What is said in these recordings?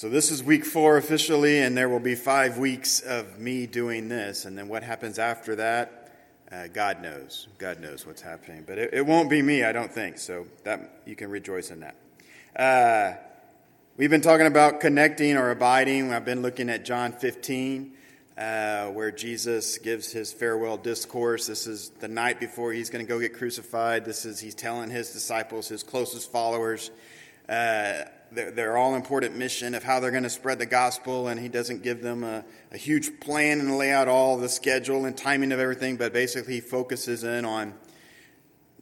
So this is week 4 officially, and there will be 5 weeks of me doing this. And then what happens after that, God knows. God knows what's happening. But it won't be me, I don't think. So that you can rejoice in that. We've been talking about connecting or abiding. I've been looking at John 15, where Jesus gives his farewell discourse. This is the night before he's going to go get crucified. He's telling his disciples, his closest followers, their all-important mission of how they're going to spread the gospel, and he doesn't give them a huge plan and lay out all the schedule and timing of everything, but basically he focuses in on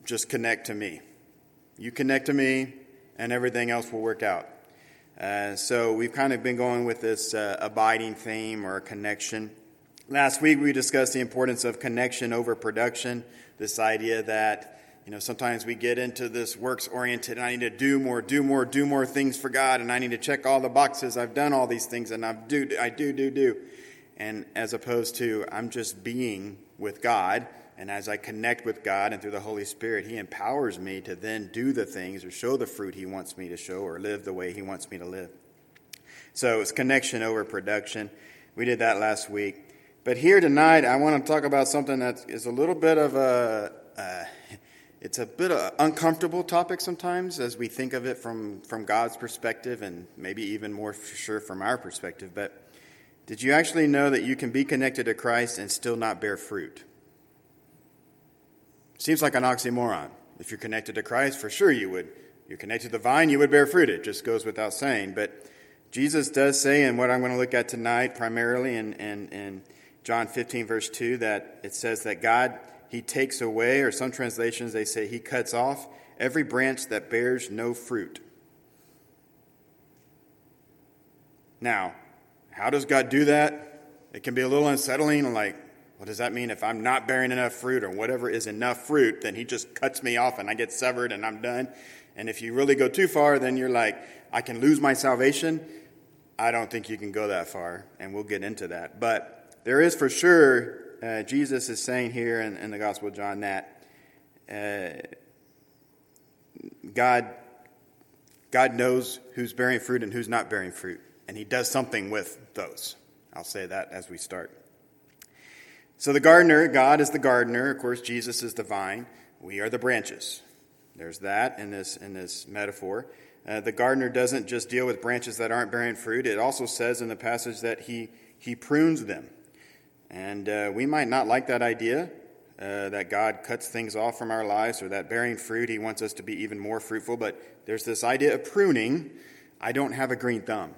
just connect to me. You connect to me, and everything else will work out. So we've kind of been going with this abiding theme or connection. Last week we discussed the importance of connection over production, this idea that sometimes we get into this works-oriented, and I need to do more things for God, and I need to check all the boxes. I've done all these things, and I do. And as opposed to, I'm just being with God, and as I connect with God and through the Holy Spirit, He empowers me to then do the things or show the fruit He wants me to show or live the way He wants me to live. So it's connection over production. We did that last week. But here tonight, I want to talk about something that is a little bit of a... It's a bit of an uncomfortable topic sometimes as we think of it from God's perspective, and maybe even more for sure from our perspective. But did you actually know that you can be connected to Christ and still not bear fruit? Seems like an oxymoron. If you're connected to Christ, for sure you would. You're connected to the vine, you would bear fruit. It just goes without saying. But Jesus does say, and what I'm going to look at tonight primarily in John 15, verse 2, that it says that God... He takes away, or some translations, they say he cuts off every branch that bears no fruit. Now, how does God do that? It can be a little unsettling, like, what does that mean if I'm not bearing enough fruit or whatever is enough fruit, then he just cuts me off and I get severed and I'm done. And if you really go too far, then you're like, I can lose my salvation. I don't think you can go that far, and we'll get into that. But there is for sure... Jesus is saying here in the Gospel of John that God knows who's bearing fruit and who's not bearing fruit, and he does something with those. I'll say that as we start. So the gardener, God is the gardener. Of course, Jesus is the vine. We are the branches. There's that in this metaphor. The gardener doesn't just deal with branches that aren't bearing fruit. It also says in the passage that he prunes them. And we might not like that idea that God cuts things off from our lives or that bearing fruit, he wants us to be even more fruitful. But there's this idea of pruning. I don't have a green thumb.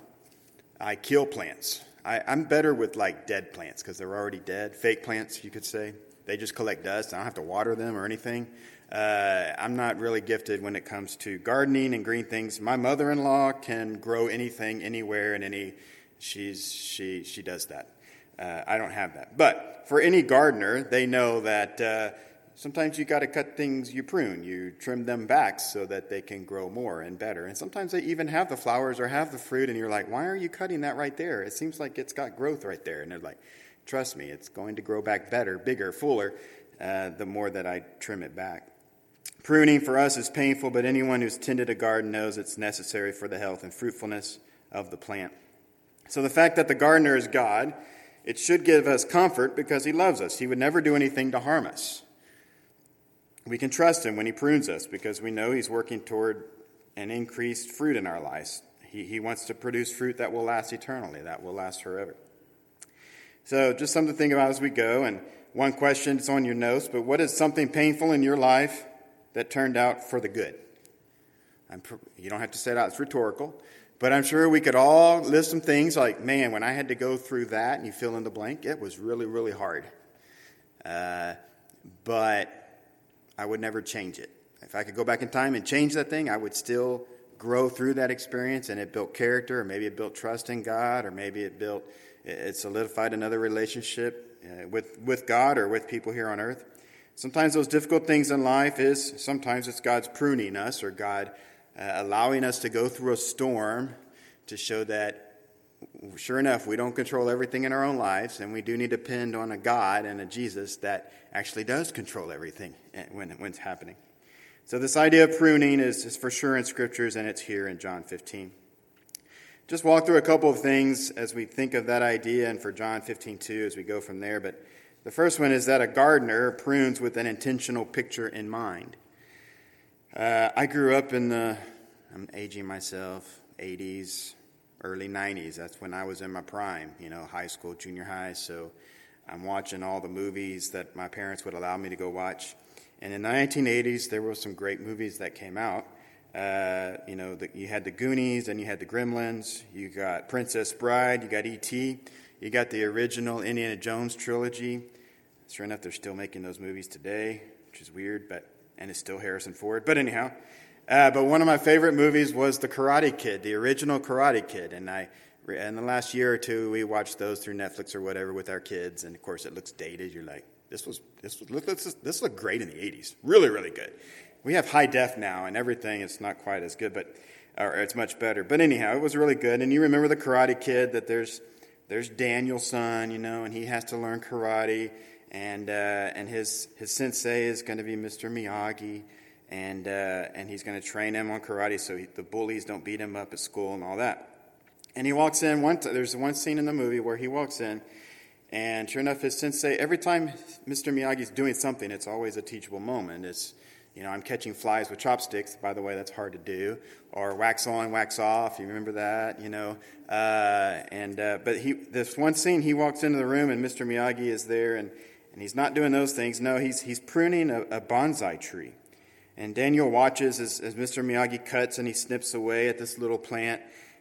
I kill plants. I'm better with like dead plants because they're already dead. Fake plants, you could say. They just collect dust. I don't have to water them or anything. I'm not really gifted when it comes to gardening and green things. My mother-in-law can grow anything, anywhere, and any. She does that. I don't have that. But for any gardener, they know that sometimes you got to cut things you prune. You trim them back so that they can grow more and better. And sometimes they even have the flowers or have the fruit, and you're like, why are you cutting that right there? It seems like it's got growth right there. And they're like, trust me, it's going to grow back better, bigger, fuller, the more that I trim it back. Pruning for us is painful, but anyone who's tended a garden knows it's necessary for the health and fruitfulness of the plant. So the fact that the gardener is God... It should give us comfort because he loves us. He would never do anything to harm us. We can trust him when he prunes us because we know he's working toward an increased fruit in our lives. He wants to produce fruit that will last eternally, that will last forever. So just something to think about as we go. And one question, it's on your notes, but what is something painful in your life that turned out for the good? You don't have to say it out, it's rhetorical. But I'm sure we could all list some things like, man, when I had to go through that, and you fill in the blank, it was really, really hard. But I would never change it. If I could go back in time and change that thing, I would still grow through that experience, and it built character, or maybe it built trust in God, or maybe it solidified another relationship with God or with people here on earth. Sometimes those difficult things in life sometimes it's God's pruning us or God allowing us to go through a storm to show that, sure enough, we don't control everything in our own lives, and we do need to depend on a God and a Jesus that actually does control everything when it's happening. So this idea of pruning is for sure in Scriptures, and it's here in John 15. just walk through a couple of things as we think of that idea and for John 15, 2 as we go from there. But the first one is that a gardener prunes with an intentional picture in mind. I grew up in the, I'm aging myself, 80s, early 90s. That's when I was in my prime, you know, high school, junior high. So I'm watching all the movies that my parents would allow me to go watch. And in the 1980s, there were some great movies that came out. You know, you had The Goonies and you had The Gremlins. You got Princess Bride. You got E.T. You got the original Indiana Jones trilogy. Sure enough, they're still making those movies today, which is weird, but and it's still Harrison Ford. But anyhow, but one of my favorite movies was The Karate Kid, the original Karate Kid. And I, in the last year or two, we watched those through Netflix or whatever with our kids. And of course, it looks dated. You're like, this looked great in the 80s. Really, really good. We have high def now and everything. It's not quite as good, but or it's much better. But anyhow, it was really good. And you remember The Karate Kid, that there's Daniel-san, you know, and he has to learn karate. And his sensei is going to be Mr. Miyagi. And he's going to train him on karate so the bullies don't beat him up at school and all that. And he walks in. There's one scene in the movie where he walks in. And sure enough, his sensei, every time Mr. Miyagi's doing something, it's always a teachable moment. It's, you know, I'm catching flies with chopsticks. By the way, that's hard to do. Or wax on, wax off. You remember that, you know. But this one scene, he walks into the room and Mr. Miyagi is there, and he's not doing those things. No, he's pruning a bonsai tree. And Daniel watches as Mr. Miyagi cuts and he snips away at this little plant.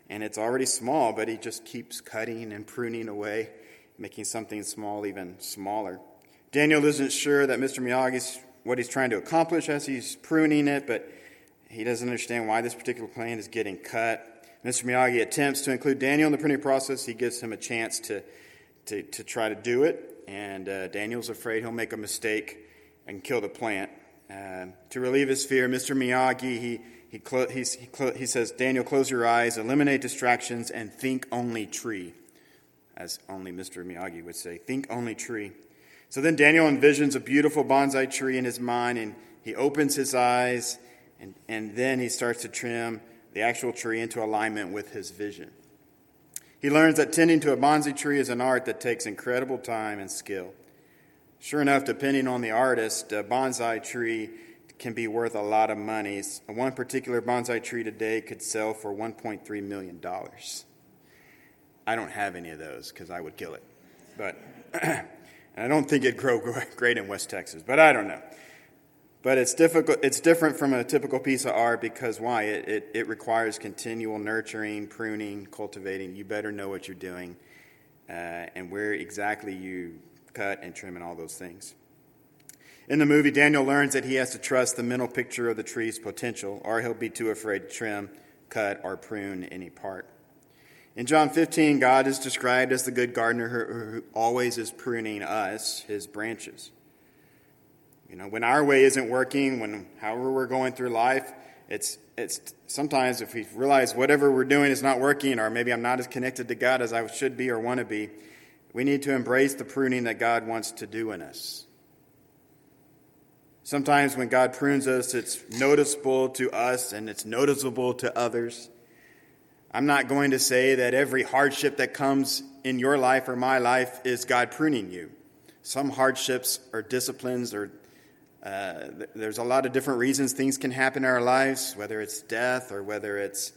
And it's already small, but he just keeps cutting and pruning away, making something small even smaller. Daniel isn't sure that Mr. Miyagi's what he's trying to accomplish as he's pruning it, but he doesn't understand why this particular plant is getting cut. Mr. Miyagi attempts to include Daniel in the pruning process. He gives him a chance to try to do it, and Daniel's afraid he'll make a mistake and kill the plant. To relieve his fear, Mr. Miyagi, he says, Daniel, close your eyes, eliminate distractions, and think only tree. As only Mr. Miyagi would say, think only tree. So then Daniel envisions a beautiful bonsai tree in his mind, and he opens his eyes, and then he starts to trim the actual tree into alignment with his vision. He learns that tending to a bonsai tree is an art that takes incredible time and skill. Sure enough, depending on the artist, a bonsai tree can be worth a lot of money. One particular bonsai tree today could sell for $1.3 million. I don't have any of those because I would kill it. But and I don't think it'd grow great in West Texas, but I don't know. But it's difficult. It's different from a typical piece of art because why? It requires continual nurturing, pruning, cultivating. You better know what you're doing and where exactly you cut and trim and all those things. In the movie, Daniel learns that he has to trust the mental picture of the tree's potential, or he'll be too afraid to trim, cut, or prune any part. In John 15, God is described as the good gardener who always is pruning us, his branches. You know, when our way isn't working, however we're going through life, it's sometimes if we realize whatever we're doing is not working, or maybe I'm not as connected to God as I should be or want to be, we need to embrace the pruning that God wants to do in us. Sometimes when God prunes us, it's noticeable to us and it's noticeable to others. I'm not going to say that every hardship that comes in your life or my life is God pruning you. Some hardships or disciplines or there's a lot of different reasons things can happen in our lives, whether it's death or whether it's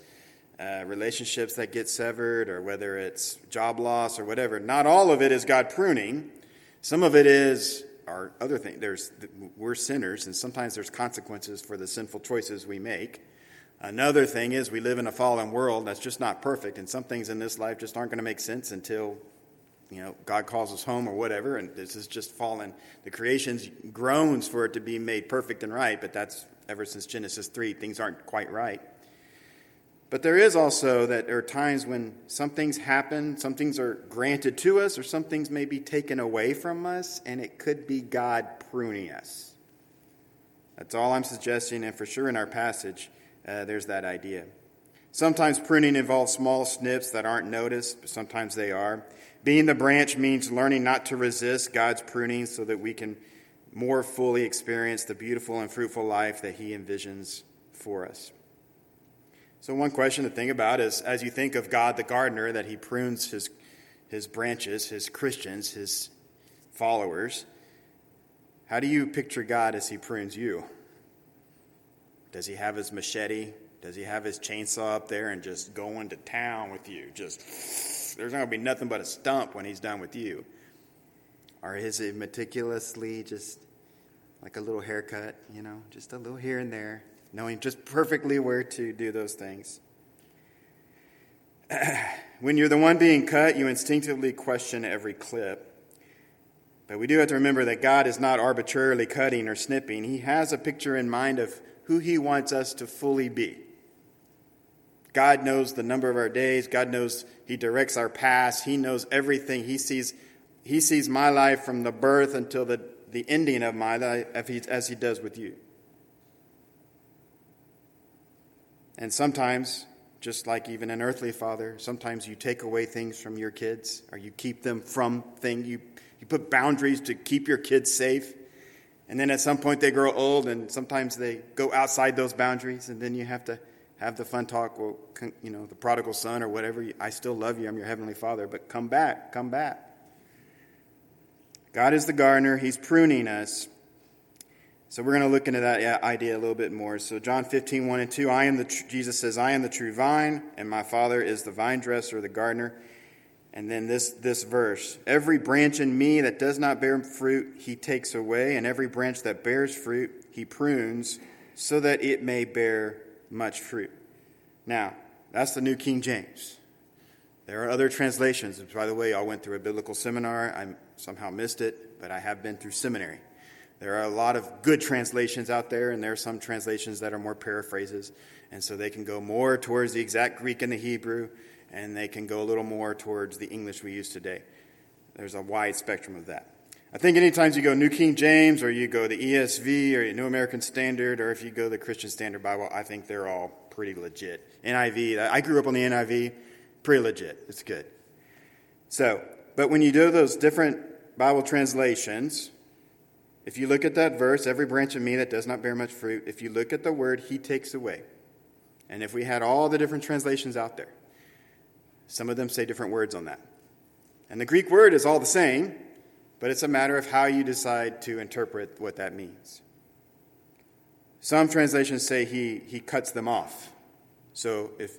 relationships that get severed or whether it's job loss or whatever. Not all of it is God pruning. Some of it is our other thing. We're sinners, and sometimes there's consequences for the sinful choices we make. Another thing is we live in a fallen world that's just not perfect, and some things in this life just aren't going to make sense until, you know, God calls us home or whatever, and this is just fallen. The creation groans for it to be made perfect and right, but that's ever since Genesis 3, things aren't quite right. But there is also that there are times when some things happen, some things are granted to us, or some things may be taken away from us, and it could be God pruning us. That's all I'm suggesting, and for sure in our passage, there's that idea. Sometimes pruning involves small snips that aren't noticed, but sometimes they are. Being the branch means learning not to resist God's pruning so that we can more fully experience the beautiful and fruitful life that he envisions for us. So one question to think about is, as you think of God the gardener, that he prunes his branches, his Christians, his followers, how do you picture God as he prunes you? Does he have his machete? Does he have his chainsaw up there and just going to town with you? Just, there's not going to be nothing but a stump when he's done with you. Or is it meticulously just like a little haircut, you know, just a little here and there, knowing just perfectly where to do those things? When you're the one being cut, you instinctively question every clip. But we do have to remember that God is not arbitrarily cutting or snipping. He has a picture in mind of who he wants us to fully be. God knows the number of our days. God knows, he directs our past. He knows everything. He sees my life from the birth until the ending of my life, as he does with you. And sometimes, just like even an earthly father, sometimes you take away things from your kids, or you keep them from things. You put boundaries to keep your kids safe. And then at some point they grow old, and sometimes they go outside those boundaries, and then you have to have the fun talk, well, you know, the prodigal son or whatever, I still love you, I'm your heavenly father, but come back. God is the gardener, he's pruning us. So we're going to look into that idea a little bit more. So John 15, 1 and 2, Jesus says, I am the true vine, and my Father is the vine dresser, the gardener. And then this verse, every branch in me that does not bear fruit, he takes away, and every branch that bears fruit, he prunes, so that it may bear much fruit. Now, that's the New King James. There are other translations. By the way, I went through a biblical seminar. I somehow missed it, but I have been through seminary. There are a lot of good translations out there, and there are some translations that are more paraphrases. And so they can go more towards the exact Greek and the Hebrew, and they can go a little more towards the English we use today. There's a wide spectrum of that. I think any times you go New King James, or you go the ESV, or New American Standard, or if you go the Christian Standard Bible, I think they're all pretty legit. NIV, I grew up on the NIV, pretty legit. It's good. So, but when you do those different Bible translations, if you look at that verse, every branch in me that does not bear much fruit, if you look at the word, he takes away. And if we had all the different translations out there, some of them say different words on that. And the Greek word is all the same, but it's a matter of how you decide to interpret what that means. Some translations say he cuts them off. So if,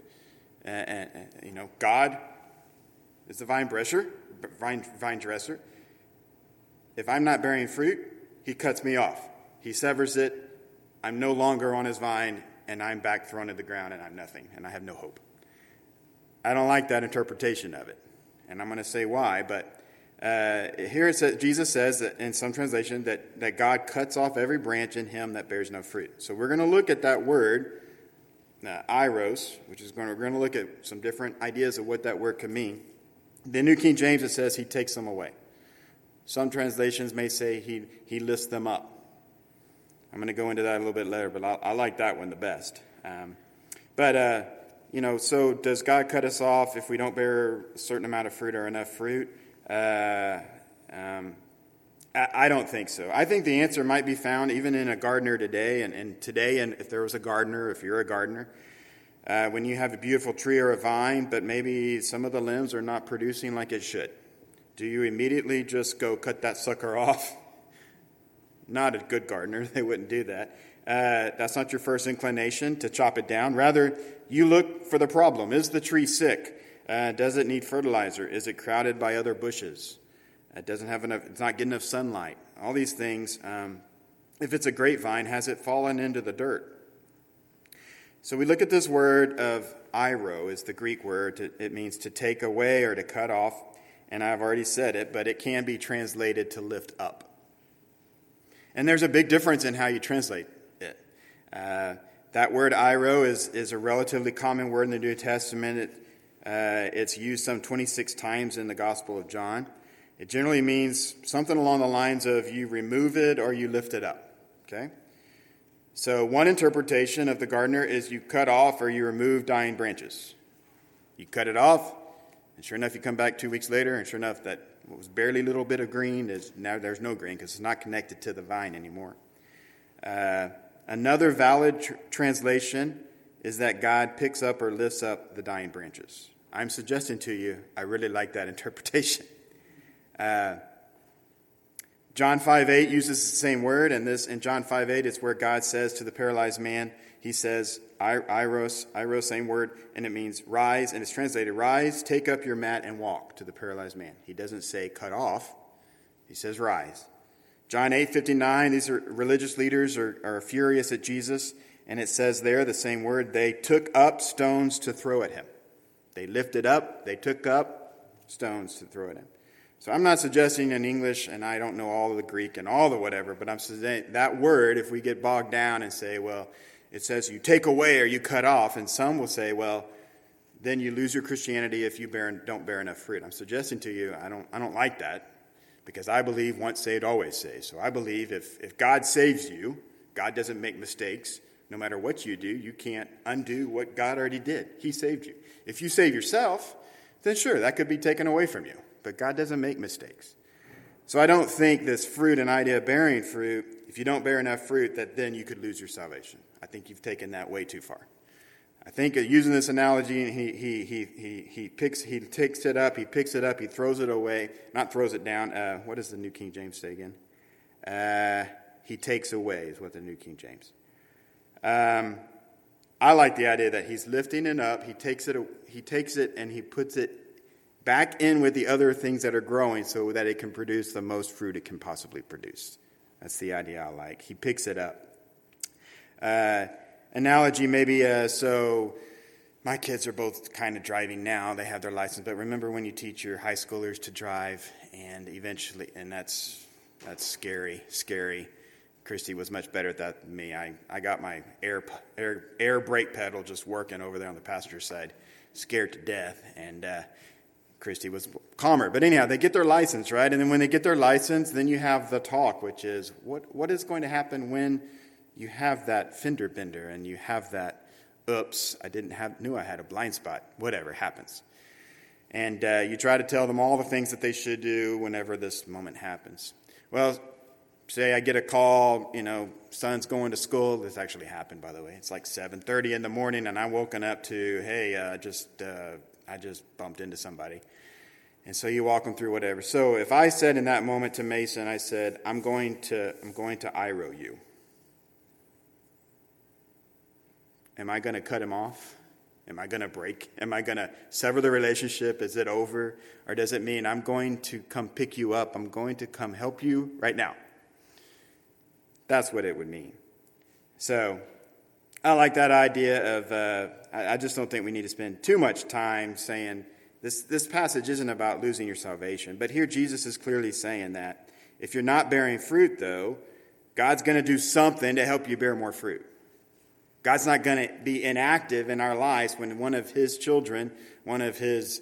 you know, God is the vine dresser. If I'm not bearing fruit, he cuts me off. He severs it. I'm no longer on his vine, and I'm back thrown to the ground, and I'm nothing, and I have no hope. I don't like that interpretation of it, and I'm going to say why. But here it says, Jesus says that in some translation that God cuts off every branch in him that bears no fruit. So we're going to look at that word, iros, which is we're going to look at some different ideas of what that word can mean. The New King James, it says he takes them away. Some translations may say he lifts them up. I'm going to go into that a little bit later, but I like that one the best. You know, so does God cut us off if we don't bear a certain amount of fruit or enough fruit? I don't think so. I think the answer might be found even in a gardener today. And if there was a gardener, if you're a gardener, when you have a beautiful tree or a vine, but maybe some of the limbs are not producing like it should. Do you immediately just go cut that sucker off? Not a good gardener. They wouldn't do that. That's not your first inclination to chop it down. Rather, you look for the problem. Is the tree sick? Does it need fertilizer? Is it crowded by other bushes? It doesn't have enough. It's not getting enough sunlight. All these things. If it's a grapevine, has it fallen into the dirt? So we look at this word of "iro" is the Greek word. It means to take away or to cut off. And I've already said it, but it can be translated to lift up. And there's a big difference in how you translate it. That word "iro" is a relatively common word in the New Testament. It's used some 26 times in the Gospel of John. It generally means something along the lines of you remove it or you lift it up. Okay? So one interpretation of the gardener is you cut off or you remove dying branches. You cut it off. And sure enough, you come back 2 weeks later, and sure enough, that what was barely a little bit of green, now there's no green because it's not connected to the vine anymore. Another valid translation is that God picks up or lifts up the dying branches. I'm suggesting to you, I really like that interpretation. John 5:8 uses the same word, and this in John 5:8 it's where God says to the paralyzed man, he says, Iros, same word, and it means rise, and it's translated, rise, take up your mat and walk, to the paralyzed man. He doesn't say cut off, he says rise. John 8:59, these are religious leaders are furious at Jesus, and it says there the same word, they took up stones to throw at him. They lifted up, they took up stones to throw at him. So I'm not suggesting in English, and I don't know all of the Greek and all the whatever, but I'm saying that word, if we get bogged down and say, well, it says you take away or you cut off, and some will say, well, then you lose your Christianity if you don't bear enough fruit. I'm suggesting to you, I don't like that, because I believe once saved, always saved. So I believe if God saves you, God doesn't make mistakes. No matter what you do, you can't undo what God already did. He saved you. If you save yourself, then sure, that could be taken away from you. But God doesn't make mistakes. So I don't think this fruit and idea of bearing fruit, if you don't bear enough fruit, that then you could lose your salvation. I think you've taken that way too far. I think using this analogy, he picks it up, he throws it away, not throws it down. What does the New King James say again? He takes away is what the New King James. I like the idea that he's lifting it up, he takes it and he puts it back in with the other things that are growing so that it can produce the most fruit it can possibly produce. That's the idea I like. He picks it up. Analogy maybe, so my kids are both kind of driving now. They have their license. But remember when you teach your high schoolers to drive, and eventually, and that's scary. Christy was much better at that than me. I got my air brake pedal just working over there on the passenger side, scared to death, and Christy was calmer. But anyhow, they get their license, right? And then when they get their license, then you have the talk, which is what is going to happen when you have that fender bender and you have that, oops, I knew I had a blind spot, whatever happens. And you try to tell them all the things that they should do whenever this moment happens. Well, say I get a call, son's going to school. This actually happened, by the way. It's like 7:30 in the morning, and I'm woken up to, hey, I just bumped into somebody. And so you walk them through whatever. So if I said in that moment to Mason, I said, I'm going to Iro you. Am I going to cut him off? Am I going to break? Am I going to sever the relationship? Is it over? Or does it mean I'm going to come pick you up? I'm going to come help you right now. That's what it would mean. So I like that idea of, I just don't think we need to spend too much time saying this passage isn't about losing your salvation. But here Jesus is clearly saying that if you're not bearing fruit, though, God's going to do something to help you bear more fruit. God's not going to be inactive in our lives when one of his children, one of his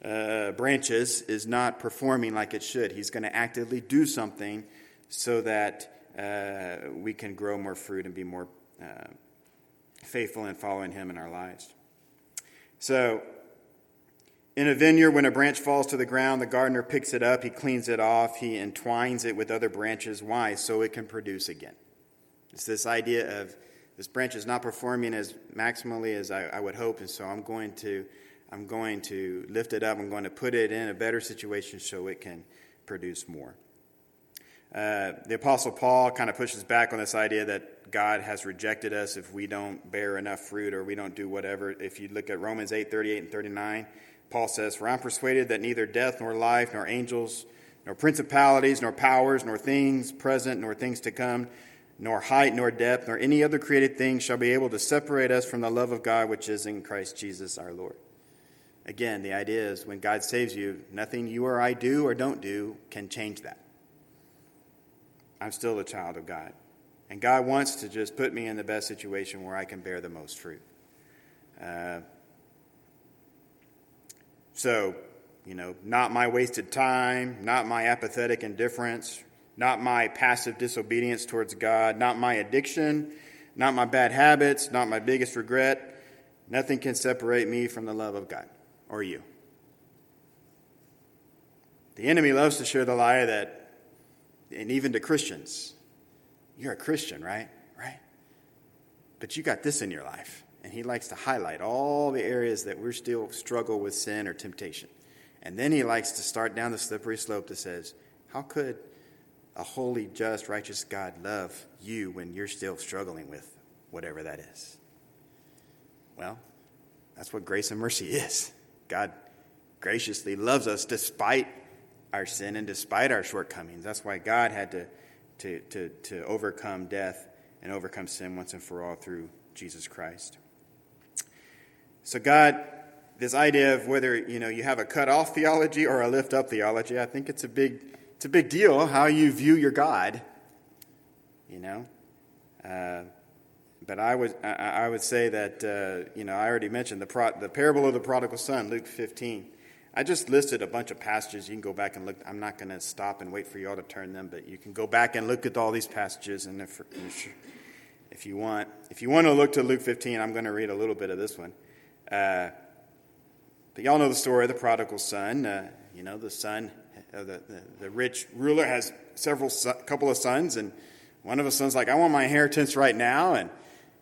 branches is not performing like it should. He's going to actively do something so that we can grow more fruit and be more faithful in following him in our lives. So, in a vineyard, when a branch falls to the ground, the gardener picks it up, he cleans it off, he entwines it with other branches. Why? So it can produce again. It's this idea of this branch is not performing as maximally as I would hope, and so I'm going to lift it up, I'm going to put it in a better situation so it can produce more. The Apostle Paul kind of pushes back on this idea that God has rejected us if we don't bear enough fruit or we don't do whatever. If you look at Romans 8, 38 and 39, Paul says, "For I'm persuaded that neither death nor life nor angels nor principalities nor powers nor things present nor things to come nor height nor depth nor any other created thing shall be able to separate us from the love of God which is in Christ Jesus our Lord." Again, the idea is when God saves you, nothing you or I do or don't do can change that. I'm still a child of God. And God wants to just put me in the best situation where I can bear the most fruit. So, not my wasted time, not my apathetic indifference, not my passive disobedience towards God, not my addiction, not my bad habits, not my biggest regret. Nothing can separate me from the love of God or you. The enemy loves to share the lie that, and even to Christians, you're a Christian, right? But you got this in your life. and he likes to highlight all the areas that we still struggle with sin or temptation. And then he likes to start down the slippery slope that says, how could a holy, just, righteous God love you when you're still struggling with whatever that is? Well, that's what grace and mercy is. God graciously loves us despite our sin and despite our shortcomings. That's why God had to overcome death and overcome sin once and for all through Jesus Christ. So God, this idea of whether you have a cut off theology or a lift up theology, I think it's a big deal how you view your God. But I would say that I already mentioned the parable of the prodigal son, Luke 15. I just listed a bunch of passages. You can go back and look. I'm not going to stop and wait for you all to turn them, but you can go back and look at all these passages. And if you want, to look to Luke 15, I'm going to read a little bit of this one. But y'all know the story of the prodigal son. The son, the rich ruler has couple of sons, and one of his sons like, I want my inheritance right now, and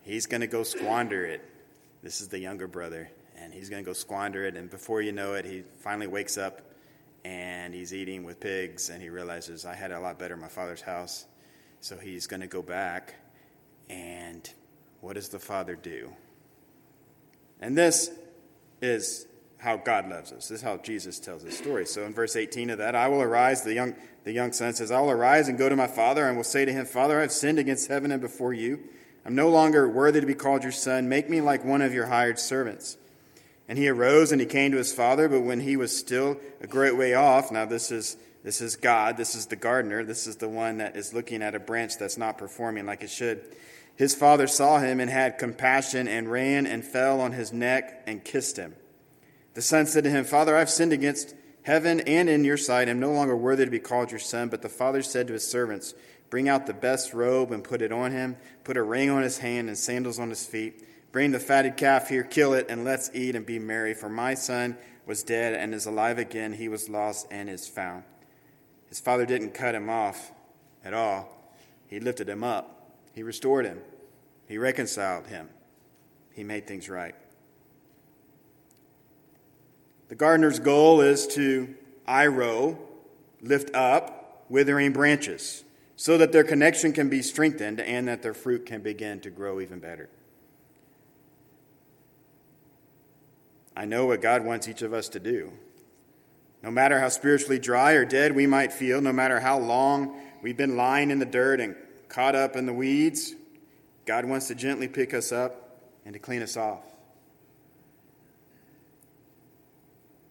he's going to go squander it. This is the younger brother. And he's going to go squander it. And before you know it, he finally wakes up and he's eating with pigs. And he realizes, I had it a lot better in my father's house. So he's going to go back. And what does the father do? And this is how God loves us. This is how Jesus tells his story. So in verse 18 of that, I will arise. The young son says, I will arise and go to my father and will say to him, Father, I have sinned against heaven and before you. I'm no longer worthy to be called your son. Make me like one of your hired servants. And he arose and he came to his father, but when he was still a great way off, now this is God, this is the gardener, this is the one that is looking at a branch that's not performing like it should. His father saw him and had compassion and ran and fell on his neck and kissed him. The son said to him, Father, I've sinned against heaven and in your sight. I'm no longer worthy to be called your son. But the father said to his servants, Bring out the best robe and put it on him. Put a ring on his hand and sandals on his feet. Bring the fatted calf here, kill it, and let's eat and be merry. For my son was dead and is alive again. He was lost and is found. His father didn't cut him off at all. He lifted him up. He restored him. He reconciled him. He made things right. The gardener's goal is to iroh, lift up, withering branches, so that their connection can be strengthened and that their fruit can begin to grow even better. I know what God wants each of us to do. No matter how spiritually dry or dead we might feel, no matter how long we've been lying in the dirt and caught up in the weeds, God wants to gently pick us up and to clean us off.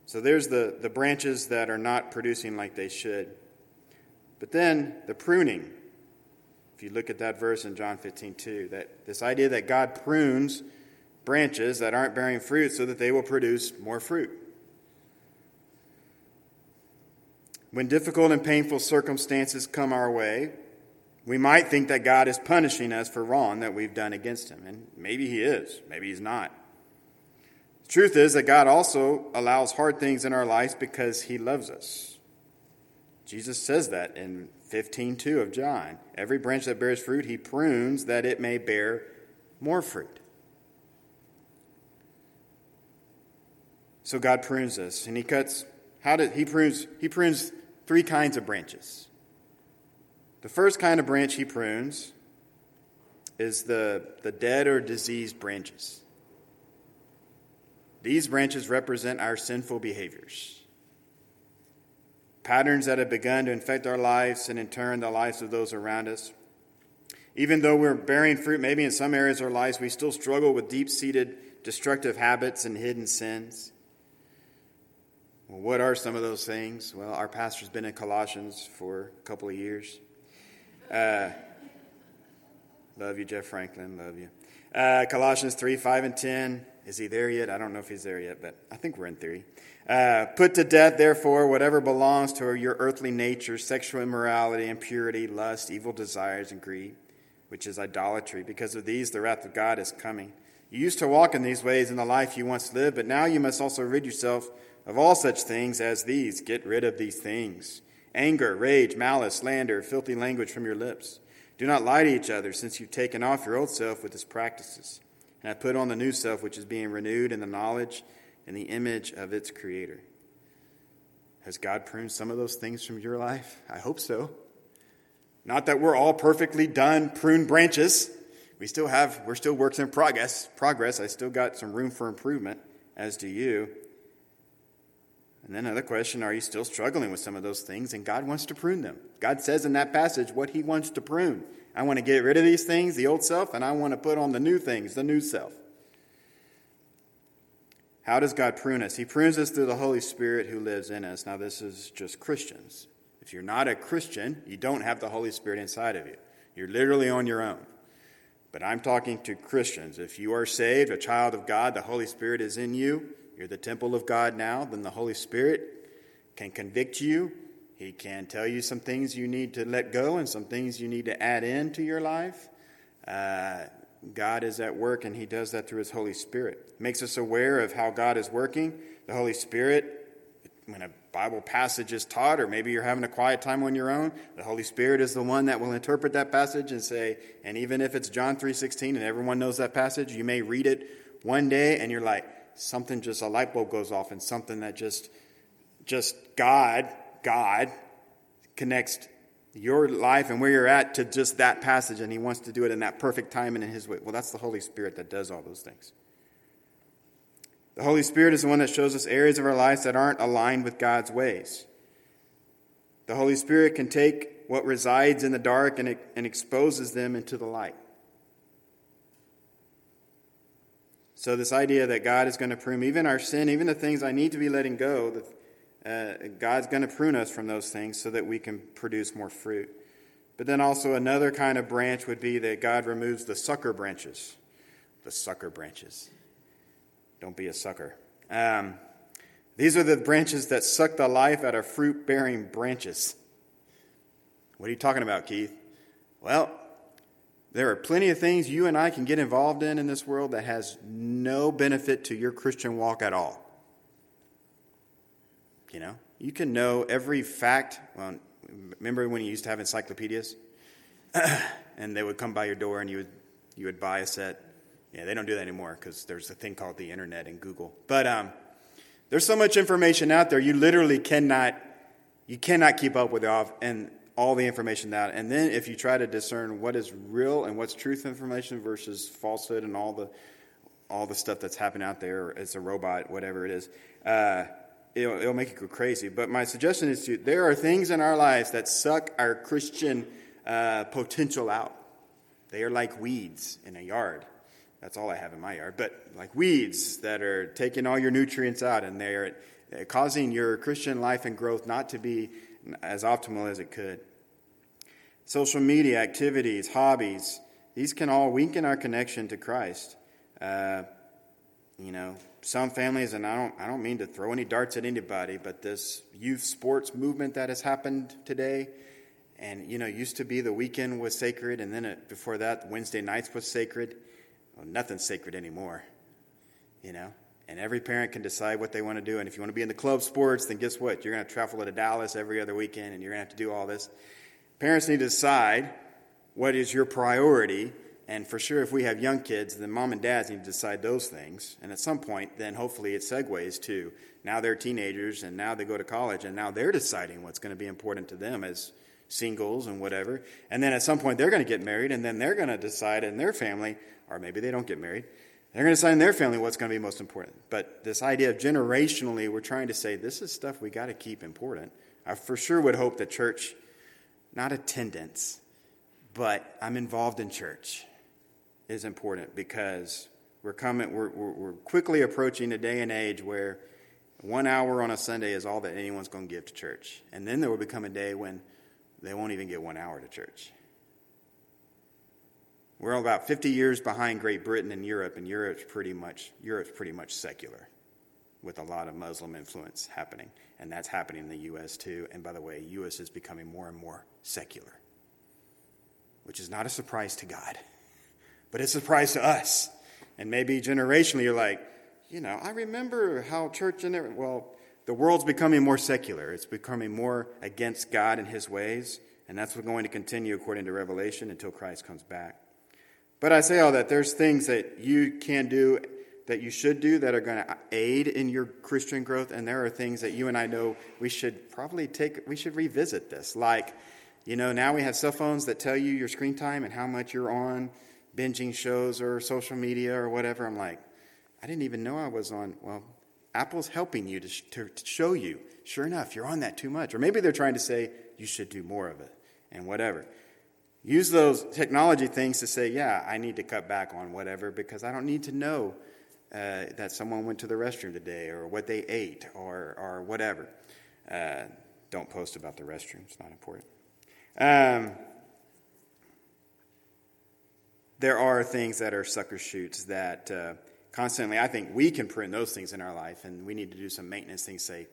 So there's the branches that are not producing like they should. But then the pruning. If you look at that verse in John 15, 2, that this idea that God prunes branches that aren't bearing fruit so that they will produce more fruit. When difficult and painful circumstances come our way, we might think that God is punishing us for wrong that we've done against him. And maybe he is. Maybe he's not. The truth is that God also allows hard things in our lives because he loves us. Jesus says that in 15:2 of John. Every branch that bears fruit, he prunes that it may bear more fruit. So God prunes us, and he prunes three kinds of branches. The first kind of branch he prunes is the dead or diseased branches. These branches represent our sinful behaviors, patterns that have begun to infect our lives and in turn the lives of those around us. Even though we're bearing fruit, maybe in some areas of our lives, we still struggle with deep-seated destructive habits and hidden sins. Well, what are some of those things? Well, our pastor's been in Colossians for a couple of years. Love you, Jeff Franklin. Love you. Colossians 3, 5, and 10. Is he there yet? I don't know if he's there yet, but I think we're in 3. Put to death, therefore, whatever belongs to your earthly nature, sexual immorality, impurity, lust, evil desires, and greed, which is idolatry. Because of these, the wrath of God is coming. You used to walk in these ways in the life you once lived, but now you must also rid yourself of all such things as these. Get rid of these things. Anger, rage, malice, slander, filthy language from your lips. Do not lie to each other, since you've taken off your old self with its practices And I put on the new self, which is being renewed in the knowledge and the image of its creator. Has God pruned some of those things from your life? I hope so. Not that we're all perfectly done, pruned branches. We're still works in progress. I still got some room for improvement, as do you. And then another question, are you still struggling with some of those things? And God wants to prune them. God says in that passage what he wants to prune. I want to get rid of these things, the old self, and I want to put on the new things, the new self. How does God prune us? He prunes us through the Holy Spirit who lives in us. Now, this is just Christians. If you're not a Christian, you don't have the Holy Spirit inside of you. You're literally on your own. But I'm talking to Christians. If you are saved, a child of God, the Holy Spirit is in you. You're the temple of God now. Then the Holy Spirit can convict you. He can tell you some things you need to let go and some things you need to add in to your life. God is at work, and he does that through his Holy Spirit. Makes us aware of how God is working. The Holy Spirit, when a Bible passage is taught, or maybe you're having a quiet time on your own, the Holy Spirit is the one that will interpret that passage and say, and even if it's John 3:16 and everyone knows that passage, you may read it one day and you're like, something just, a light bulb goes off, and something that just God connects your life and where you're at to just that passage, and he wants to do it in that perfect time and in his way. Well, that's the Holy Spirit that does all those things. The Holy Spirit is the one that shows us areas of our lives that aren't aligned with God's ways. The Holy Spirit can take what resides in the dark and exposes them into the light. So this idea that God is going to prune even our sin, even the things I need to be letting go, the God's going to prune us from those things so that we can produce more fruit. But then also another kind of branch would be that God removes the sucker branches. The sucker branches. Don't be a sucker. These are the branches that suck the life out of fruit-bearing branches. What are you talking about, Keith? Well, there are plenty of things you and I can get involved in this world that has no benefit to your Christian walk at all. You know, you can know every fact. Well, remember when you used to have encyclopedias and they would come by your door and you would buy a set. Yeah, they don't do that anymore because there's a thing called the internet and Google. But there's so much information out there. You literally cannot keep up with all the information out. And then if you try to discern what is real and what's truth information versus falsehood and all the stuff that's happening out there, it's a robot, whatever it is. It'll make you go crazy. But my suggestion is there are things in our lives that suck our Christian potential out. They are like weeds in a yard. That's all I have in my yard. But like weeds that are taking all your nutrients out, and they're causing your Christian life and growth not to be as optimal as it could. Social media, activities, hobbies, these can all weaken our connection to Christ. Some families, and I don't mean to throw any darts at anybody, but this youth sports movement that has happened today, and, used to be the weekend was sacred, and then before that, Wednesday nights was sacred. Well, nothing's sacred anymore, And every parent can decide what they want to do, and if you want to be in the club sports, then guess what? You're going to travel to Dallas every other weekend, and you're going to have to do all this. Parents need to decide what is your priority. And for sure, if we have young kids, then mom and dads need to decide those things. And at some point, then hopefully it segues to now they're teenagers and now they go to college and now they're deciding what's going to be important to them as singles and whatever. And then at some point, they're going to get married, and then they're going to decide in their family, or maybe they don't get married, they're going to decide in their family what's going to be most important. But this idea of generationally, we're trying to say this is stuff we got to keep important. I for sure would hope that church, not attendance, but I'm involved in church, is important, because we're quickly approaching a day and age where 1 hour on a Sunday is all that anyone's going to give to church. And then there will become a day when they won't even get 1 hour to church. We're about 50 years behind Great Britain and Europe, and Europe's pretty much secular with a lot of Muslim influence happening. And that's happening in the U.S. too. And by the way, U.S. is becoming more and more secular, which is not a surprise to God. But it's a surprise to us. And maybe generationally you're like, I remember how church and everything. Well, the world's becoming more secular. It's becoming more against God and his ways. And that's what's going to continue according to Revelation until Christ comes back. But I say all that, there's things that you can do, that you should do, that are going to aid in your Christian growth. And there are things that you and I know we should probably take, we should revisit this. Like, you know, now we have cell phones that tell you your screen time and how much you're on, binging shows or social media or whatever. I'm like, I didn't even know I was on. Well, Apple's helping you to show you. Sure enough, you're on that too much. Or maybe they're trying to say you should do more of it and whatever. Use those technology things to say, yeah, I need to cut back on whatever because I don't need to know that someone went to the restroom today or what they ate or whatever. Don't post about the restroom. It's not important. There are things that are sucker shoots that constantly, I think we can print those things in our life, and we need to do some maintenance things, say,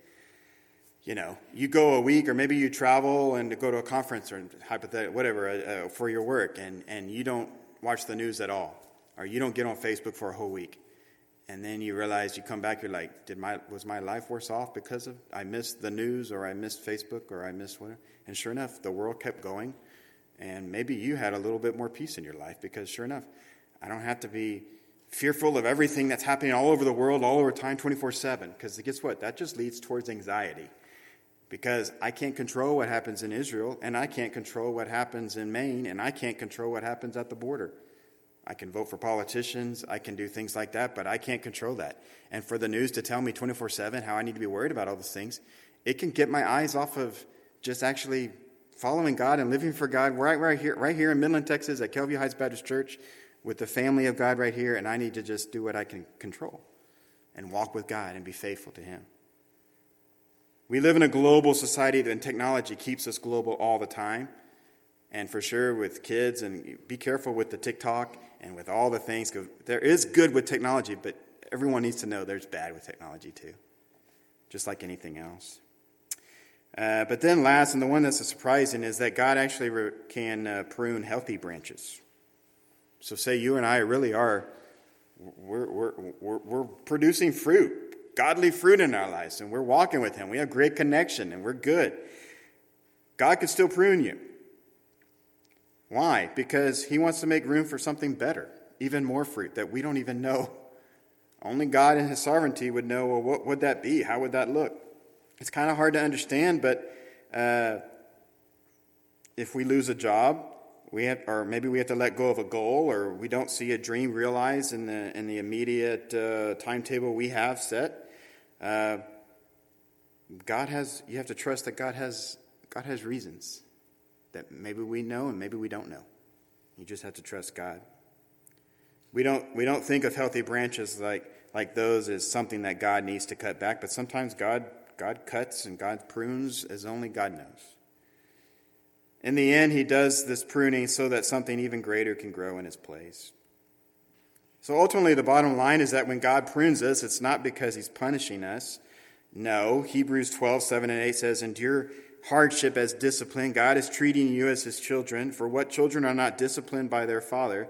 you know, you go a week or maybe you travel and go to a conference or hypothetical, whatever, for your work, and you don't watch the news at all, or you don't get on Facebook for a whole week. And then you realize you come back, you're like, was my life worse off because of I missed the news or I missed Facebook or I missed whatever? And sure enough, the world kept going, and maybe you had a little bit more peace in your life because sure enough, I don't have to be fearful of everything that's happening all over the world, all over time, 24/7. Because guess what? That just leads towards anxiety. Because I can't control what happens in Israel, and I can't control what happens in Maine, and I can't control what happens at the border. I can vote for politicians, I can do things like that, but I can't control that. And for the news to tell me 24/7 how I need to be worried about all those things, it can get my eyes off of just actually following God and living for God right here in Midland, Texas, at Kelview Heights Baptist Church, with the family of God right here, and I need to just do what I can control and walk with God and be faithful to Him. We live in a global society, and technology keeps us global all the time. And for sure with kids, and be careful with the TikTok and with all the things. Cause there is good with technology, but everyone needs to know there's bad with technology too, just like anything else. But then last, and the one that's surprising, is that God actually can prune healthy branches. So say you and I really are, we're producing fruit, godly fruit in our lives, and we're walking with Him. We have great connection, and we're good. God can still prune you. Why? Because He wants to make room for something better, even more fruit that we don't even know. Only God in His sovereignty would know, well, what would that be? How would that look? It's kind of hard to understand, but if we lose a job, or maybe we have to let go of a goal, or we don't see a dream realized in the immediate timetable we have set. You have to trust that God has reasons that maybe we know and maybe we don't know. You just have to trust God. We don't think of healthy branches like those as something that God needs to cut back, but sometimes God cuts and God prunes as only God knows. In the end, He does this pruning so that something even greater can grow in its place. So ultimately, the bottom line is that when God prunes us, it's not because He's punishing us. No, Hebrews 12, 7 and 8 says, "Endure hardship as discipline. God is treating you as His children. For what children are not disciplined by their father?"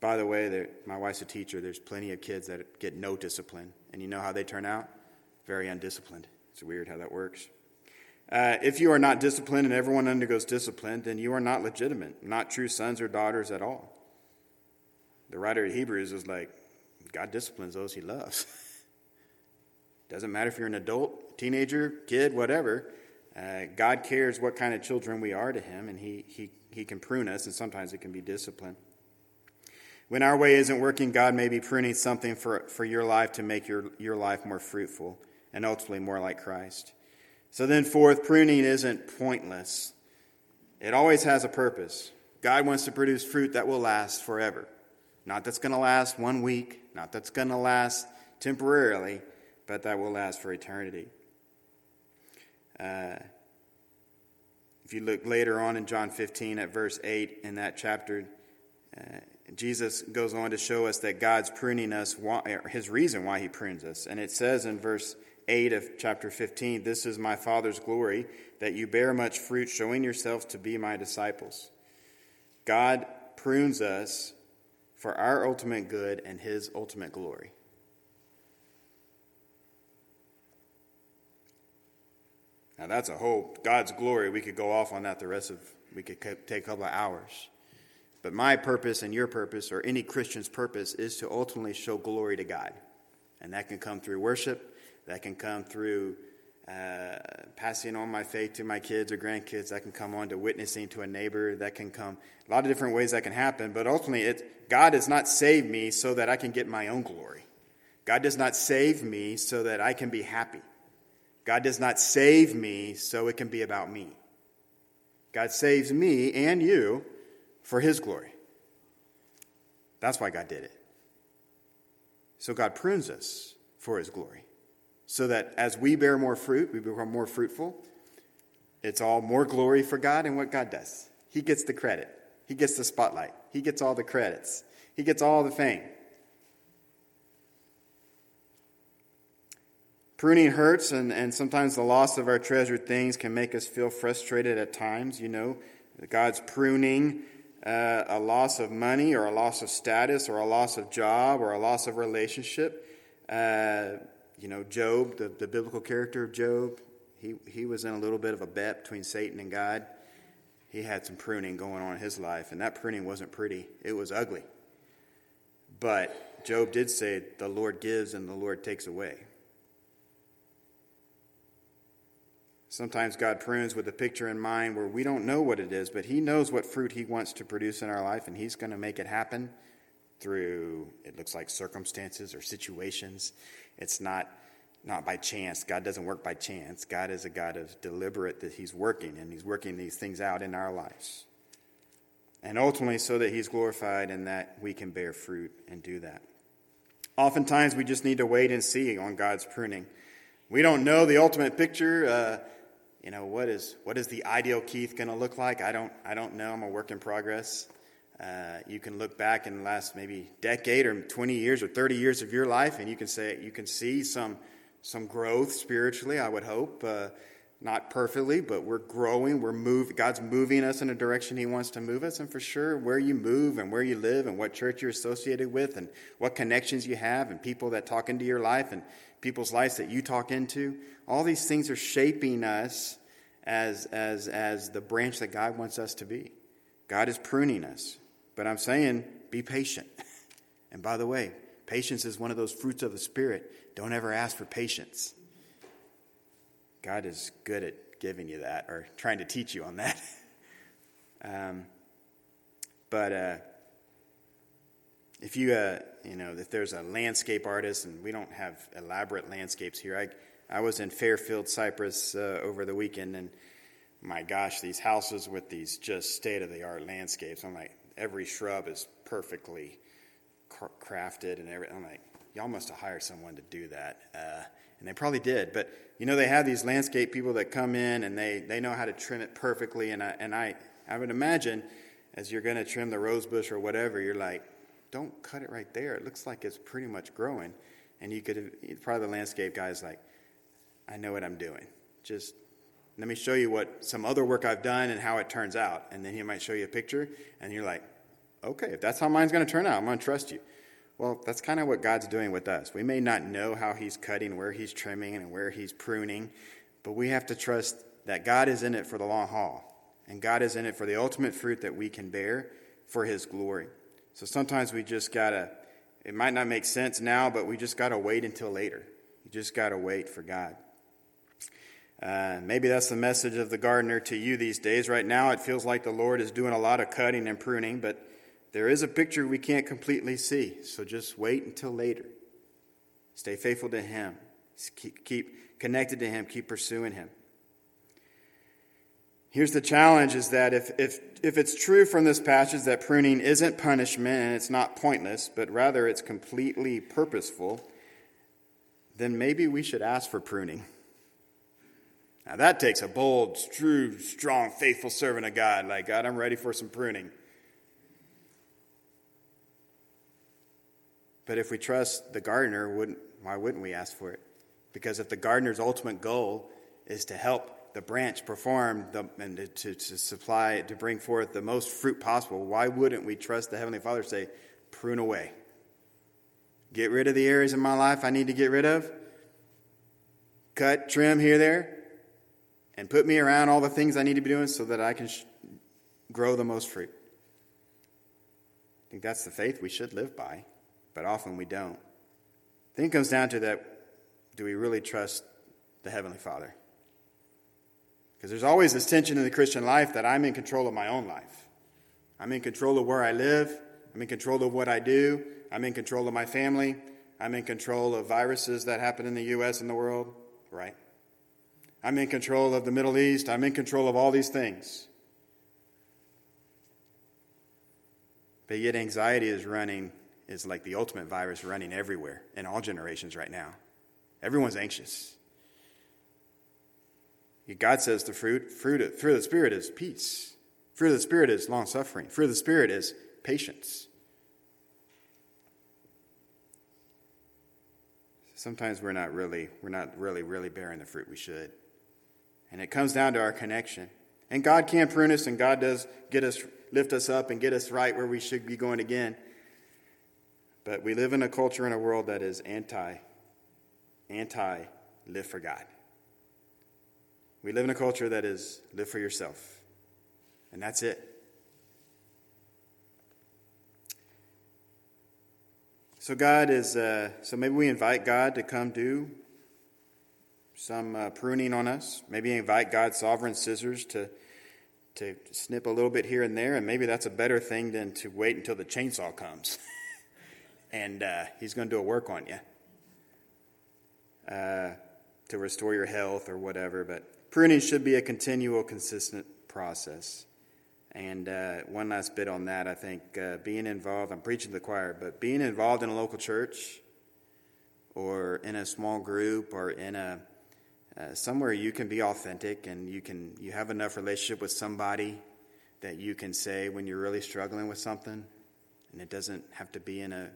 By the way, my wife's a teacher. There's plenty of kids that get no discipline. And you know how they turn out? Very undisciplined. It's weird how that works. If you are not disciplined and everyone undergoes discipline, then you are not legitimate, not true sons or daughters at all. The writer of Hebrews is like, God disciplines those He loves. Doesn't matter if you're an adult, teenager, kid, whatever. God cares what kind of children we are to Him, and He can prune us, and sometimes it can be discipline. When our way isn't working, God may be pruning something for your life to make your life more fruitful and ultimately more like Christ. So then fourth, pruning isn't pointless. It always has a purpose. God wants to produce fruit that will last forever. Not that's going to last 1 week, not that's going to last temporarily, but that will last for eternity. If you look later on in John 15 at verse 8 in that chapter, Jesus goes on to show us that God's pruning us, His reason why He prunes us. And it says in verse 8 of chapter 15, "This is my Father's glory, that you bear much fruit, showing yourselves to be my disciples." God prunes us for our ultimate good and His ultimate glory. Now that's a whole God's glory. We could go off on that the rest of, we could take a couple of hours. But my purpose and your purpose, or any Christian's purpose, is to ultimately show glory to God. And that can come through worship. That can come through passing on my faith to my kids or grandkids. That can come on to witnessing to a neighbor. That can come a lot of different ways that can happen. But ultimately, God does not save me so that I can get my own glory. God does not save me so that I can be happy. God does not save me so it can be about me. God saves me and you for his glory. That's why God did it. So God prunes us for his glory, so that as we bear more fruit, we become more fruitful. It's all more glory for God and what God does. He gets the credit. He gets the spotlight. He gets all the credits. He gets all the fame. Pruning hurts, and sometimes the loss of our treasured things can make us feel frustrated at times. You know, God's pruning a loss of money or a loss of status or a loss of job or a loss of relationship. You know, Job, the biblical character of Job, he was in a little bit of a bet between Satan and God. He had some pruning going on in his life, and that pruning wasn't pretty. It was ugly. But Job did say, the Lord gives and the Lord takes away. Sometimes God prunes with a picture in mind where we don't know what it is, but he knows what fruit he wants to produce in our life, and he's going to make it happen through, it looks like, circumstances or situations. It's not by chance. God doesn't work by chance. God is a God of deliberate that he's working, and he's working these things out in our lives. And ultimately so that he's glorified and that we can bear fruit and do that. Oftentimes we just need to wait and see on God's pruning. We don't know the ultimate picture. You know, what is the ideal Keith going to look like? I don't know. I'm a work in progress. You can look back in the last maybe decade or 20 years or 30 years of your life, and you can say you can see some growth spiritually. I would hope, not perfectly, but we're growing. We're moving. God's moving us in a direction he wants to move us, and for sure, where you move and where you live and what church you're associated with and what connections you have and people that talk into your life and people's lives that you talk into. All these things are shaping us as the branch that God wants us to be. God is pruning us. But I'm saying, be patient. And by the way, patience is one of those fruits of the Spirit. Don't ever ask for patience. God is good at giving you that or trying to teach you on that. If you, you know, if there's a landscape artist, and we don't have elaborate landscapes here. I was in Fairfield, Cyprus over the weekend, and my gosh, these houses with these just state-of-the-art landscapes. I'm like, every shrub is perfectly crafted and everything. I'm like, y'all must have hired someone to do that. And they probably did. But, you know, they have these landscape people that come in, and they know how to trim it perfectly. And I would imagine as you're going to trim the rose bush or whatever, you're like, don't cut it right there. It looks like it's pretty much growing. And you could, probably the landscape guy is like, I know what I'm doing. Just let me show you what some other work I've done and how it turns out. And then he might show you a picture, and you're like, okay, if that's how mine's going to turn out, I'm going to trust you. Well, that's kind of what God's doing with us. We may not know how he's cutting, where he's trimming, and where he's pruning, but we have to trust that God is in it for the long haul, and God is in it for the ultimate fruit that we can bear for his glory. So sometimes we just got to, it might not make sense now, but we just got to wait until later. You just got to wait for God. Maybe that's the message of the gardener to you these days. Right now it feels like the Lord is doing a lot of cutting and pruning, but there is a picture we can't completely see. So just wait until later. Stay faithful to him. Keep connected to him. Keep pursuing him. Here's the challenge is that if it's true from this passage that pruning isn't punishment and it's not pointless, but rather it's completely purposeful, then maybe we should ask for pruning. Now that takes a bold, true, strong, faithful servant of God. Like, God, I'm ready for some pruning. But if we trust the gardener, why wouldn't we ask for it? Because if the gardener's ultimate goal is to help the branch perform and to supply, to bring forth the most fruit possible, why wouldn't we trust the Heavenly Father to say, prune away? Get rid of the areas in my life I need to get rid of. Cut, trim here, there. And put me around all the things I need to be doing so that I can grow the most fruit. think that's the faith we should live by, but often we don't. Then it comes down to that, do we really trust the Heavenly Father? Because there's always this tension in the Christian life that I'm in control of my own life. I'm in control of where I live. I'm in control of what I do. I'm in control of my family. I'm in control of viruses that happen in the U.S. and the world, right? I'm in control of the Middle East. I'm in control of all these things. But yet anxiety is like the ultimate virus running everywhere in all generations right now. Everyone's anxious. God says the fruit of the Spirit is peace. Fruit of the Spirit is long-suffering. Fruit of the Spirit is patience. Sometimes we're not really bearing the fruit we should. And it comes down to our connection. And God can prune us, and God does lift us up and get us right where we should be going again. But we live in a culture and a world that is anti live for God. We live in a culture that is live for yourself. And that's it. So God is, so maybe we invite God to come do some pruning on us. Maybe invite God's sovereign scissors to snip a little bit here and there. And maybe that's a better thing than to wait until the chainsaw comes. And he's going to do a work on you to restore your health or whatever. But pruning should be a continual, consistent process. And one last bit on that, I think, being involved, I'm preaching to the choir, but being involved in a local church or in a small group or in a somewhere you can be authentic and you have enough relationship with somebody that you can say when you're really struggling with something, and it doesn't have to be in a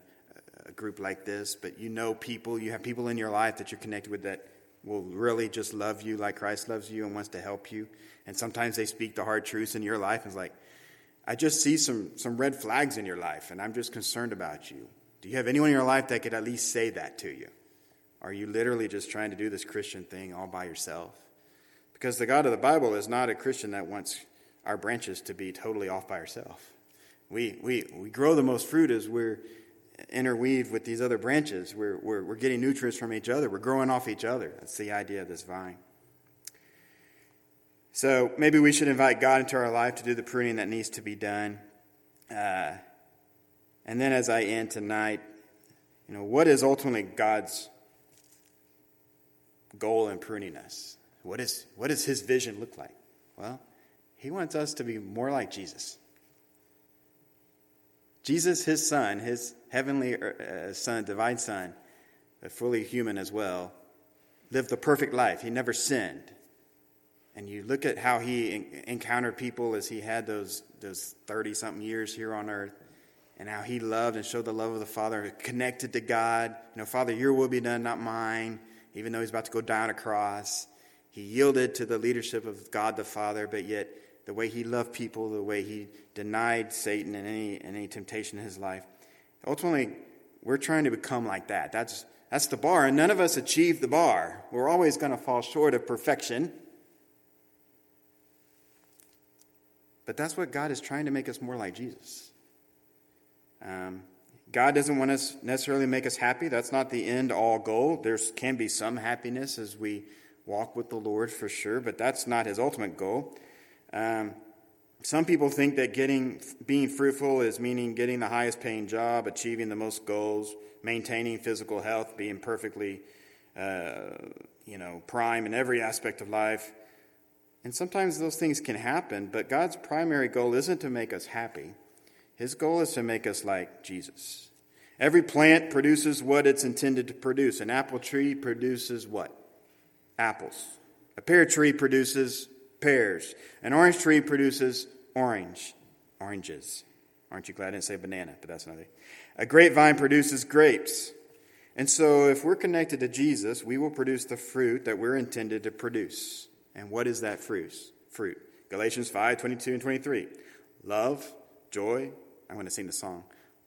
group like this, but you know people, you have people in your life that you're connected with that will really just love you like Christ loves you and wants to help you. And sometimes they speak the hard truths in your life. And it's like, I just see some red flags in your life, and I'm just concerned about you. Do you have anyone in your life that could at least say that to you? Are you literally just trying to do this Christian thing all by yourself? Because the God of the Bible is not a Christian that wants our branches to be totally off by ourselves. We grow the most fruit as we're interweave with these other branches. We're getting nutrients from each other. We're growing off each other. That's the idea of this vine. So maybe we should invite God into our life to do the pruning that needs to be done. And then as I end tonight, what is ultimately God's goal in pruning us? What does his vision look like? Well, he wants us to be more like Jesus. Jesus, his son, his heavenly son, divine son, fully human as well, lived the perfect life. He never sinned. And you look at how he encountered people as he had those 30-something years here on earth, and how he loved and showed the love of the Father, connected to God. Father, your will be done, not mine, even though he's about to go die on a cross. He yielded to the leadership of God the Father, but yet the way he loved people, the way he denied Satan and any temptation in his life. Ultimately, we're trying to become like that. That's the bar, and none of us achieve the bar. We're always going to fall short of perfection. But that's what God is trying to make us more like Jesus. God doesn't want us necessarily to make us happy. That's not the end-all goal. There can be some happiness as we walk with the Lord for sure, but that's not his ultimate goal. Some people think that being fruitful is meaning getting the highest paying job, achieving the most goals, maintaining physical health, being perfectly, prime in every aspect of life. And sometimes those things can happen, but God's primary goal isn't to make us happy. His goal is to make us like Jesus. Every plant produces what it's intended to produce. An apple tree produces what? Apples. A pear tree produces pears. An orange tree produces oranges. Aren't you glad I didn't say banana, but that's another thing. A grapevine produces grapes. And so if we're connected to Jesus, we will produce the fruit that we're intended to produce. And what is that fruit? Galatians 5, 22 and 23. Love, joy. I want to sing the song.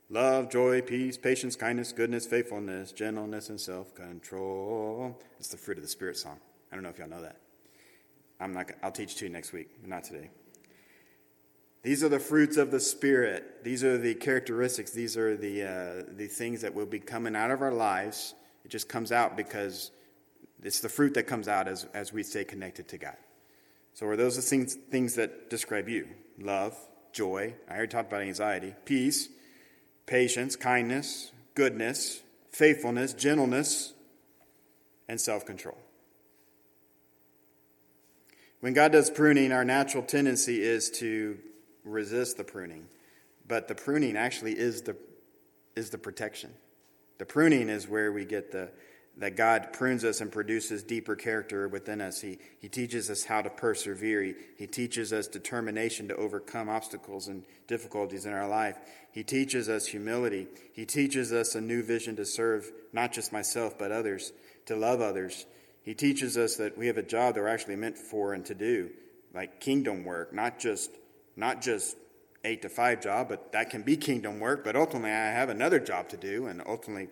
Love, joy, peace, patience, kindness, goodness, faithfulness, gentleness, and self-control. It's the fruit of the Spirit song. I don't know if y'all know that. I'll teach two next week, not today. These are the fruits of the Spirit. These are the characteristics. These are the things that will be coming out of our lives. It just comes out because it's the fruit that comes out as we stay connected to God. So are those the things that describe you? Love, joy, I already talked about anxiety, peace, patience, kindness, goodness, faithfulness, gentleness, and self-control. When God does pruning, our natural tendency is to resist the pruning. But the pruning actually is the protection. The pruning is where we get that God prunes us and produces deeper character within us. He teaches us how to persevere. He teaches us determination to overcome obstacles and difficulties in our life. He teaches us humility. He teaches us a new vision to serve not just myself but others, to love others. He teaches us that we have a job that we're actually meant for and to do, like kingdom work, not just 8-to-5 job, but that can be kingdom work. But ultimately, I have another job to do, and ultimately,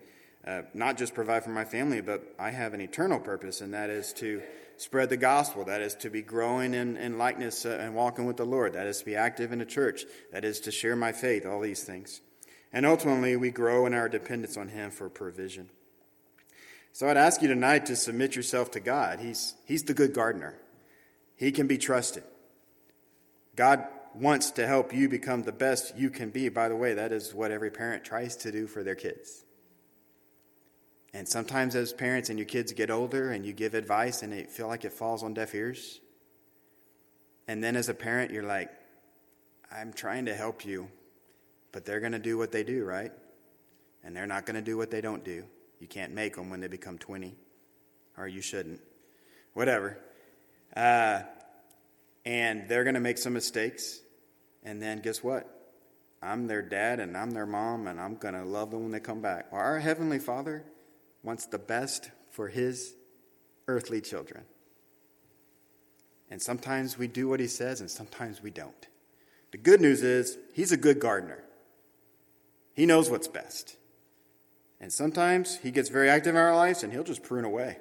not just provide for my family, but I have an eternal purpose, and that is to spread the gospel. That is to be growing in likeness and walking with the Lord. That is to be active in the church. That is to share my faith, all these things. And ultimately, we grow in our dependence on Him for provision. So I'd ask you tonight to submit yourself to God. He's the good gardener. He can be trusted. God wants to help you become the best you can be. By the way, that is what every parent tries to do for their kids. And sometimes as parents and your kids get older and you give advice and they feel like it falls on deaf ears. And then as a parent, you're like, I'm trying to help you, but they're going to do what they do, right? And they're not going to do what they don't do. You can't make them when they become 20, or you shouldn't, whatever. And they're going to make some mistakes, and then guess what? I'm their dad, and I'm their mom, and I'm going to love them when they come back. Well, our Heavenly Father wants the best for His earthly children. And sometimes we do what He says, and sometimes we don't. The good news is He's a good gardener. He knows what's best. And sometimes He gets very active in our lives and He'll just prune away.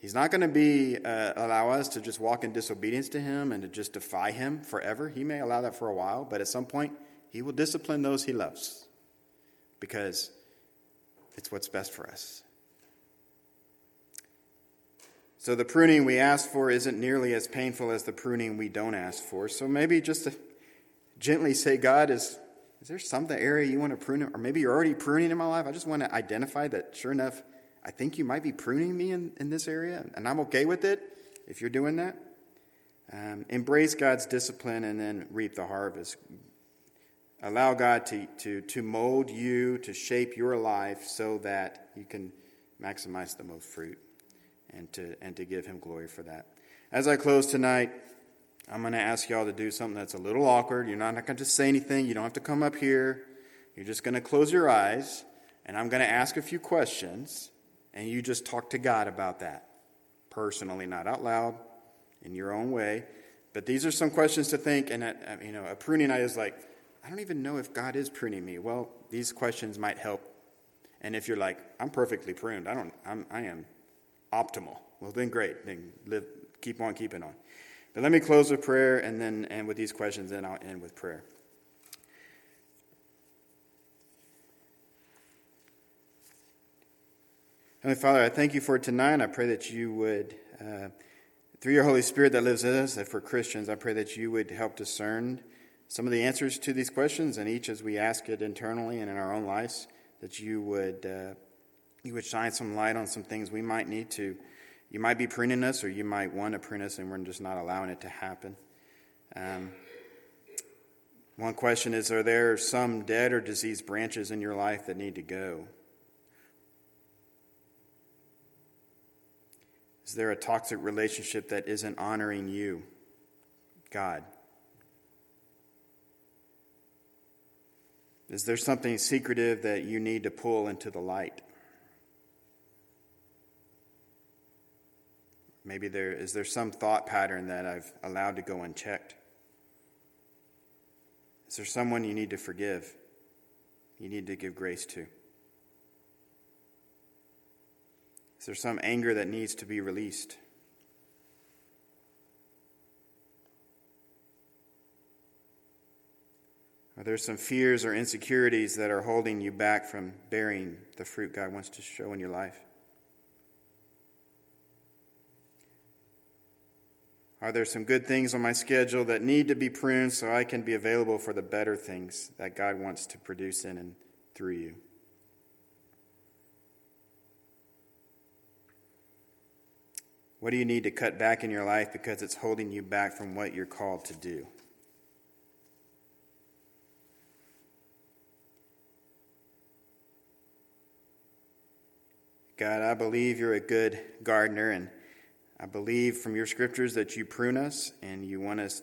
He's not going to allow us to just walk in disobedience to Him and to just defy Him forever. He may allow that for a while, but at some point He will discipline those He loves because it's what's best for us. So the pruning we ask for isn't nearly as painful as the pruning we don't ask for. So maybe just to gently say, God, is there something area you want to prune? Or maybe you're already pruning in my life. I just want to identify that, sure enough, I think you might be pruning me in this area. And I'm okay with it if you're doing that. Embrace God's discipline and then reap the harvest. Allow God to mold you, to shape your life so that you can maximize the most fruit and to give Him glory for that. As I close tonight, I'm going to ask y'all to do something that's a little awkward. You're not going to say anything. You don't have to come up here. You're just going to close your eyes, and I'm going to ask a few questions, and you just talk to God about that. Personally, not out loud, in your own way. But these are some questions to think, and a pruning night is like, I don't even know if God is pruning me. Well, these questions might help. And if you're like, I'm perfectly pruned, I am optimal. Well, then great. Then keep on keeping on. But let me close with prayer and then end with these questions, and I'll end with prayer. Heavenly Father, I thank You for tonight. I pray that You would, through Your Holy Spirit that lives in us, and for Christians, I pray that You would help discern some of the answers to these questions, and each as we ask it internally and in our own lives, that You would shine some light on some things we might need to. You might be pruning us, or You might want to prune us, and we're just not allowing it to happen. One question is, are there some dead or diseased branches in your life that need to go? Is there a toxic relationship that isn't honoring You, God? Is there something secretive that you need to pull into the light? Maybe is there some thought pattern that I've allowed to go unchecked? Is there someone you need to forgive? You need to give grace to? Is there some anger that needs to be released? Are there some fears or insecurities that are holding you back from bearing the fruit God wants to show in your life? Are there some good things on my schedule that need to be pruned so I can be available for the better things that God wants to produce in and through you? What do you need to cut back in your life because it's holding you back from what you're called to do? God, I believe you're a good gardener, and I believe from your scriptures that you prune us and you want us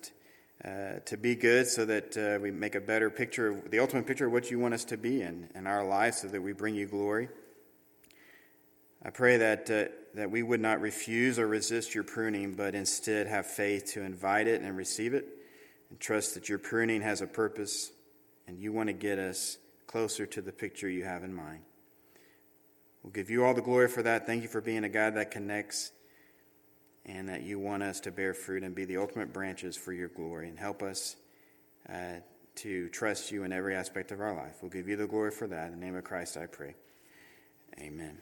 to be good so that we make a better picture, the ultimate picture of what you want us to be in our lives so that we bring you glory. I pray that we would not refuse or resist your pruning, but instead have faith to invite it and receive it and trust that your pruning has a purpose and you want to get us closer to the picture you have in mind. We'll give you all the glory for that. Thank you for being a God that connects, and that you want us to bear fruit and be the ultimate branches for your glory, and help us to trust you in every aspect of our life. We'll give you the glory for that. In the name of Christ, I pray. Amen.